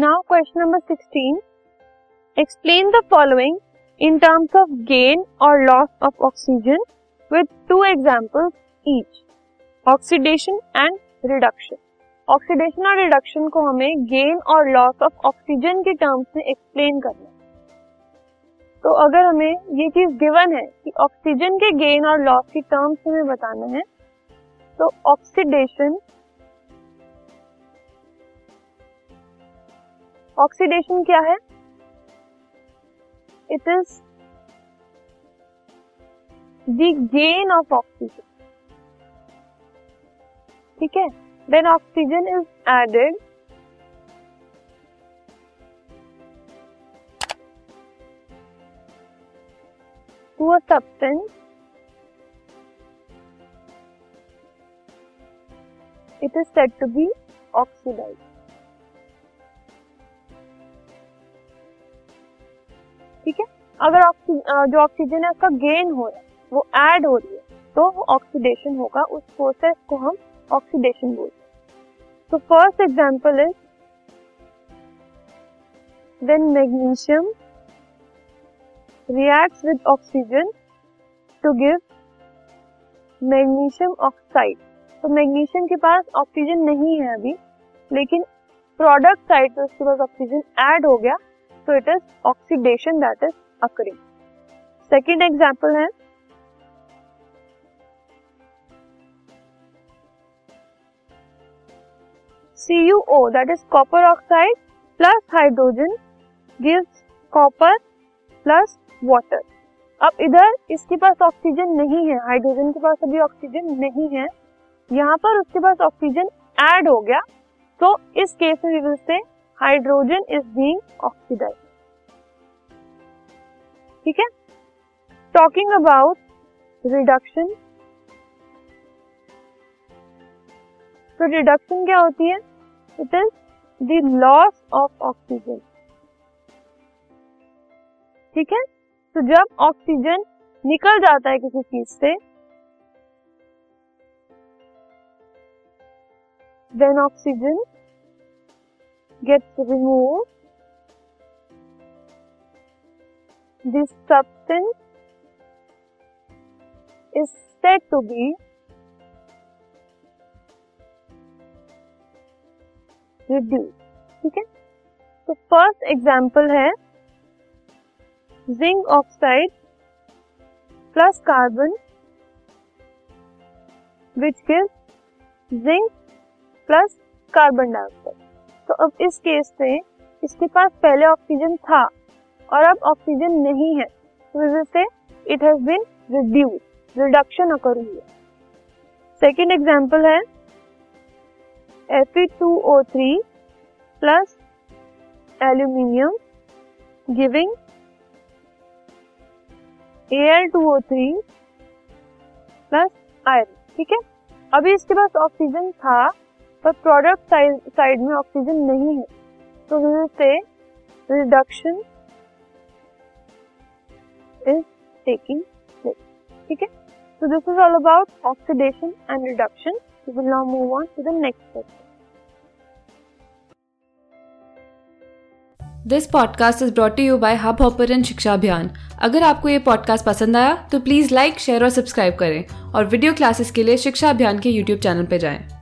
Now question number 16, explain the following in terms of gain और loss of oxygen with two examples each, oxidation and reduction. Oxidation और reduction को हमें gain और loss of oxygen के terms में explain करना है। तो अगर हमें ये चीज गिवन है कि ऑक्सीजन के गेन और लॉस की टर्म्स में बताना है, तो ऑक्सीडेशन क्या है? It is the gain of oxygen, ठीक है। Then oxygen is added to a substance, it is said to be oxidized, ठीक है। अगर जो ऑक्सीजन है उसका गेन हो रहा है, वो ऐड हो रही है, तो वो ऑक्सीडेशन होगा। उस प्रोसेस को हम ऑक्सीडेशन बोलते हैं। तो first example is when magnesium reacts with oxygen to give magnesium oxide। तो मैग्नीशियम के पास ऑक्सीजन नहीं है अभी, लेकिन प्रोडक्ट साइड पे उसके पास ऑक्सीजन ऐड हो गया, तो it is oxidation that is occurring. Second example है CuO, that is copper oxide plus hydrogen gives copper plus water. अब इधर इसके पास ऑक्सीजन नहीं है, हाइड्रोजन के पास अभी ऑक्सीजन नहीं है, यहाँ पर उसके पास ऑक्सीजन ऐड हो गया, तो इस केस में we will say hydrogen is being oxidised, ठीक है। टॉकिंग अबाउट रिडक्शन, तो रिडक्शन क्या होती है? It is the loss of oxygen, ठीक है। तो जब ऑक्सीजन निकल जाता है किसी चीज से, then oxygen gets remove, this substance is said to be reduce, ठीक है। तो फर्स्ट एग्जांपल है zinc oxide plus carbon which gives zinc plus carbon dioxide. तो अब इस केस में इसके पास पहले ऑक्सीजन था और अब ऑक्सीजन नहीं है, तो वजह से it has been reduced, reduction occur हुई है। सेकेंड एग्जाम्पल है Fe2O3 plus aluminium giving Al2O3 plus iron, ठीक है। अभी इसके पास ऑक्सीजन था पर प्रोडक्ट साइड में ऑक्सीजन नहीं है, तो वजह से रिडक्शन इज टेकिंग प्लेस, ठीक है। So this is all about oxidation and reduction. We will now move on to the next section. This podcast is brought you by hub hopper and Shiksha Abhiyan. अगर आपको ये पॉडकास्ट पसंद आया तो please like, share और subscribe करें और video classes के लिए शिक्षा अभियान के यूट्यूब चैनल पर जाएं।